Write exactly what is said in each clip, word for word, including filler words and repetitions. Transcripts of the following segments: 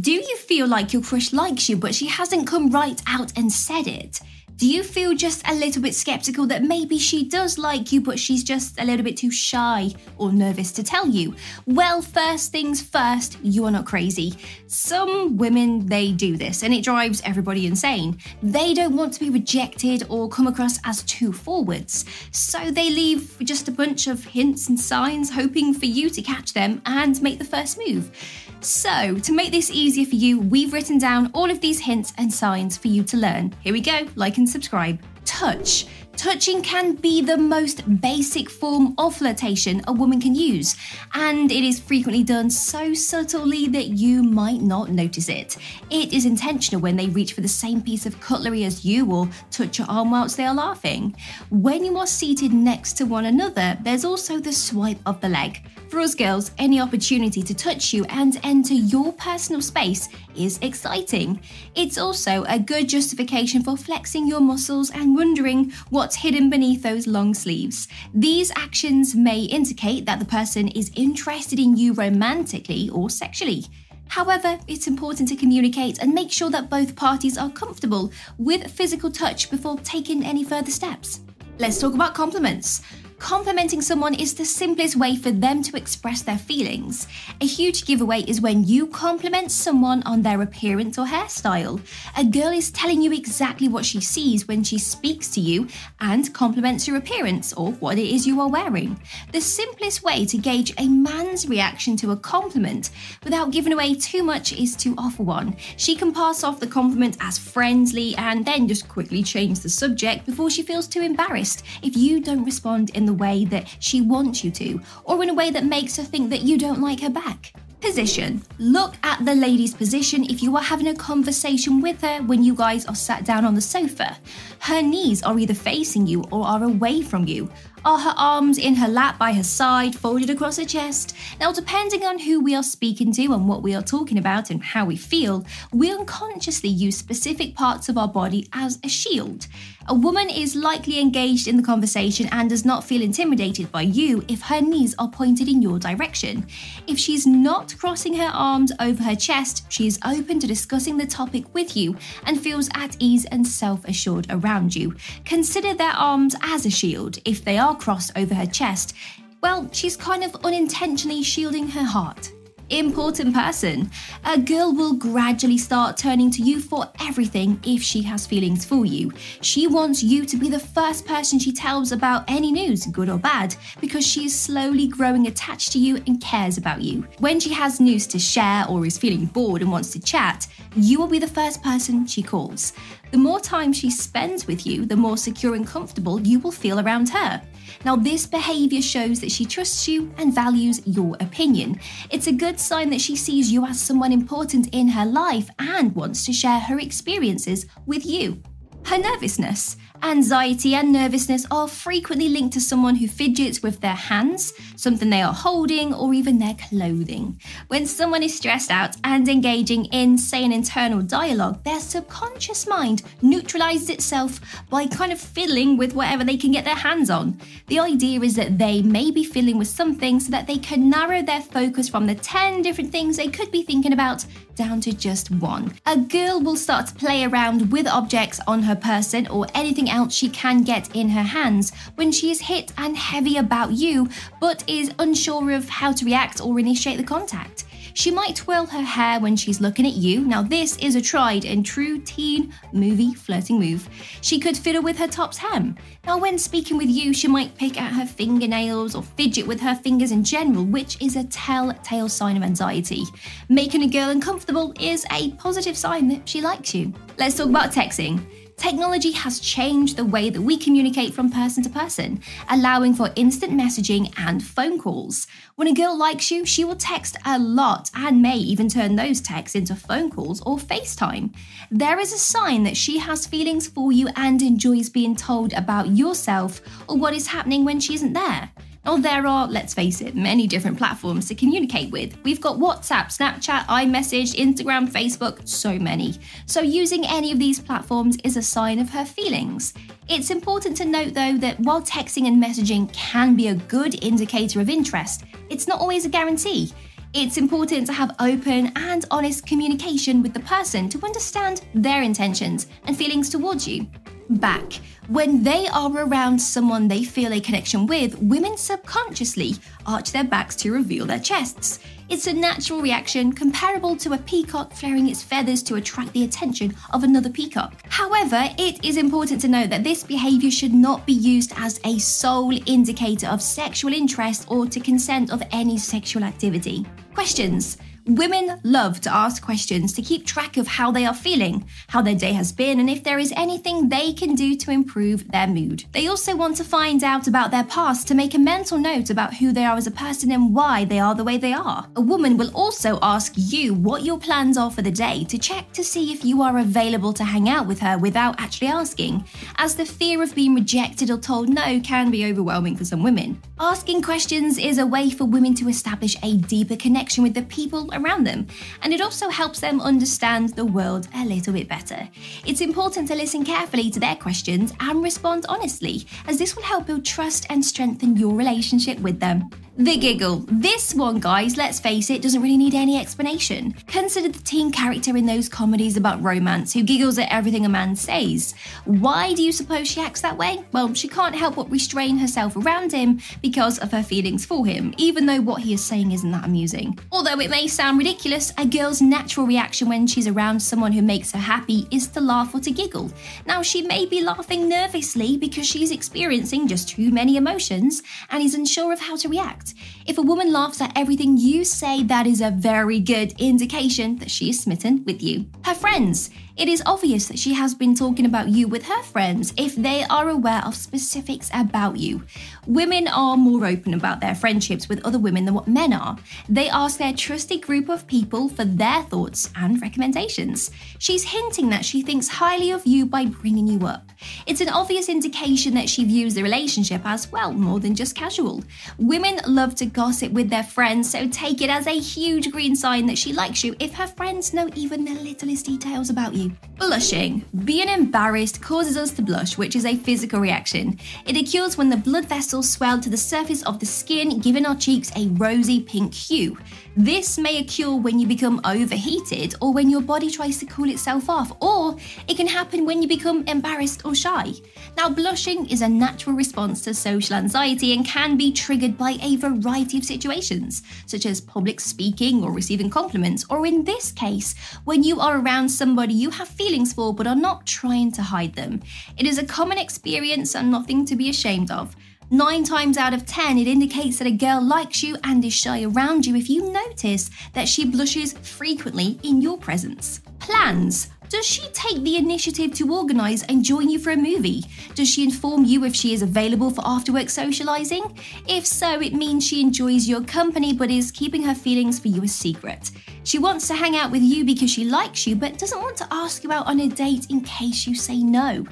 Do you feel like your crush likes you, but she hasn't come right out and said it? Do you feel just a little bit skeptical that maybe she does like you, but she's just a little bit too shy or nervous to tell you? Well, first things first, you are not crazy. Some women, they do this, and it drives everybody insane. They don't want to be rejected or come across as too forwards. So they leave just a bunch of hints and signs, hoping for you to catch them and make the first move. So, to make this easier for you, we've written down all of these hints and signs for you to learn. Here we go, like and subscribe. Touch. Touching can be the most basic form of flirtation a woman can use, and it is frequently done so subtly that you might not notice it. It is intentional when they reach for the same piece of cutlery as you or touch your arm whilst they are laughing. When you are seated next to one another, there's also the swipe of the leg. For us girls, any opportunity to touch you and enter your personal space is exciting. It's also a good justification for flexing your muscles and wondering what's hidden beneath those long sleeves. These actions may indicate that the person is interested in you romantically or sexually. However, it's important to communicate and make sure that both parties are comfortable with physical touch before taking any further steps. Let's talk about compliments. Complimenting someone is the simplest way for them to express their feelings. A huge giveaway is when you compliment someone on their appearance or hairstyle. A girl is telling you exactly what she sees when she speaks to you and compliments your appearance or what it is you are wearing. The simplest way to gauge a man's reaction to a compliment without giving away too much is to offer one. She can pass off the compliment as friendly and then just quickly change the subject before she feels too embarrassed if you don't respond in the way that she wants you to, or in a way that makes her think that you don't like her back. Position. Look at the lady's position if you are having a conversation with her when you guys are sat down on the sofa. Her knees are either facing you or are away from you. Are her arms in her lap, by her side, folded across her chest? Now, depending on who we are speaking to and what we are talking about and how we feel, we unconsciously use specific parts of our body as a shield. A woman is likely engaged in the conversation and does not feel intimidated by you if her knees are pointed in your direction. If she's not crossing her arms over her chest, she is open to discussing the topic with you and feels at ease and self-assured around you. Consider their arms as a shield. If they are crossed over her chest, well, she's kind of unintentionally shielding her heart. Important person. A girl will gradually start turning to you for everything if she has feelings for you. She wants you to be the first person she tells about any news, good or bad, because she is slowly growing attached to you and cares about you. When she has news to share or is feeling bored and wants to chat, you will be the first person she calls. The more time she spends with you, the more secure and comfortable you will feel around her. Now, this behaviour shows that she trusts you and values your opinion. It's a good sign that she sees you as someone important in her life and wants to share her experiences with you. Her nervousness. Anxiety and nervousness are frequently linked to someone who fidgets with their hands, something they are holding, or even their clothing. When someone is stressed out and engaging in, say, an internal dialogue, their subconscious mind neutralizes itself by kind of fiddling with whatever they can get their hands on. The idea is that they may be fiddling with something so that they can narrow their focus from the ten different things they could be thinking about down to just one. A girl will start to play around with objects on her person or anything else she can get in her hands when she is hit and heavy about you, but is unsure of how to react or initiate the contact. She might twirl her hair when she's looking at you. Now, this is a tried and true teen movie flirting move. She could fiddle with her top's hem. Now, when speaking with you, she might pick at her fingernails or fidget with her fingers in general, which is a telltale sign of anxiety. Making a girl uncomfortable is a positive sign that she likes you. Let's talk about texting. Technology has changed the way that we communicate from person to person, allowing for instant messaging and phone calls. When a girl likes you, she will text a lot and may even turn those texts into phone calls or FaceTime. There is a sign that she has feelings for you and enjoys being told about yourself or what is happening when she isn't there. Now, there are, let's face it, many different platforms to communicate with. We've got WhatsApp, Snapchat, iMessage, Instagram, Facebook, so many. So using any of these platforms is a sign of her feelings. It's important to note, though, that while texting and messaging can be a good indicator of interest, it's not always a guarantee. It's important to have open and honest communication with the person to understand their intentions and feelings towards you. Back. When they are around someone they feel a connection with, women subconsciously arch their backs to reveal their chests. It's a natural reaction comparable to a peacock flaring its feathers to attract the attention of another peacock. However, it is important to note that this behavior should not be used as a sole indicator of sexual interest or to consent of any sexual activity. Questions. Women love to ask questions to keep track of how they are feeling, how their day has been, and if there is anything they can do to improve their mood. They also want to find out about their past to make a mental note about who they are as a person and why they are the way they are. A woman will also ask you what your plans are for the day to check to see if you are available to hang out with her without actually asking, as the fear of being rejected or told no can be overwhelming for some women. Asking questions is a way for women to establish a deeper connection with the people around them, and it also helps them understand the world a little bit better. It's important to listen carefully to their questions and respond honestly, as this will help build trust and strengthen your relationship with them. The giggle. This one, guys, let's face it, doesn't really need any explanation. Consider the teen character in those comedies about romance who giggles at everything a man says. Why do you suppose she acts that way? Well, she can't help but restrain herself around him because of her feelings for him, even though what he is saying isn't that amusing. Although it may sound ridiculous, a girl's natural reaction when she's around someone who makes her happy is to laugh or to giggle. Now, she may be laughing nervously because she's experiencing just too many emotions and is unsure of how to react. If a woman laughs at everything you say, that is a very good indication that she is smitten with you. Her friends. It is obvious that she has been talking about you with her friends if they are aware of specifics about you. Women are more open about their friendships with other women than what men are. They ask their trusted group of people for their thoughts and recommendations. She's hinting that she thinks highly of you by bringing you up. It's an obvious indication that she views the relationship as, well, more than just casual. Women love to gossip with their friends, so take it as a huge green sign that she likes you if her friends know even the littlest details about you. Blushing. Being embarrassed causes us to blush, which is a physical reaction. It occurs when the blood vessels swell to the surface of the skin, giving our cheeks a rosy pink hue. This may occur when you become overheated or when your body tries to cool itself off, or it can happen when you become embarrassed or shy. Now, blushing is a natural response to social anxiety and can be triggered by a variety of situations, such as public speaking or receiving compliments, or in this case, when you are around somebody you have feelings for but are not trying to hide them. It is a common experience and nothing to be ashamed of. Nine times out of ten, it indicates that a girl likes you and is shy around you if you notice that she blushes frequently in your presence. Plans. Does she take the initiative to organise and join you for a movie? Does she inform you if she is available for after-work socialising? If so, it means she enjoys your company but is keeping her feelings for you a secret. She wants to hang out with you because she likes you but doesn't want to ask you out on a date in case you say no.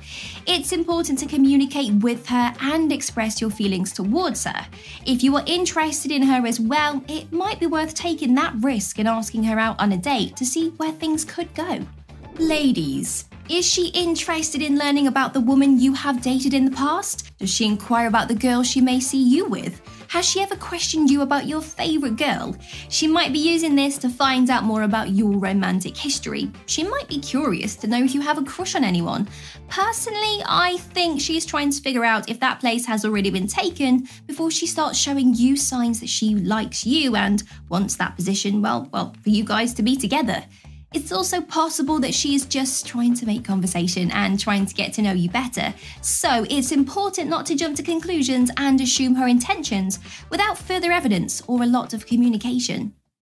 It's important to communicate with her and express your feelings towards her. If you are interested in her as well, it might be worth taking that risk and asking her out on a date to see where things could go. Ladies. Is she interested in learning about the woman you have dated in the past? Does she inquire about the girl she may see you with? Has she ever questioned you about your favourite girl? She might be using this to find out more about your romantic history. She might be curious to know if you have a crush on anyone. Personally, I think she's trying to figure out if that place has already been taken before she starts showing you signs that she likes you and wants that position, well, well, for you guys to be together. It's also possible that she is just trying to make conversation and trying to get to know you better. So it's important not to jump to conclusions and assume her intentions without further evidence or a lot of communication.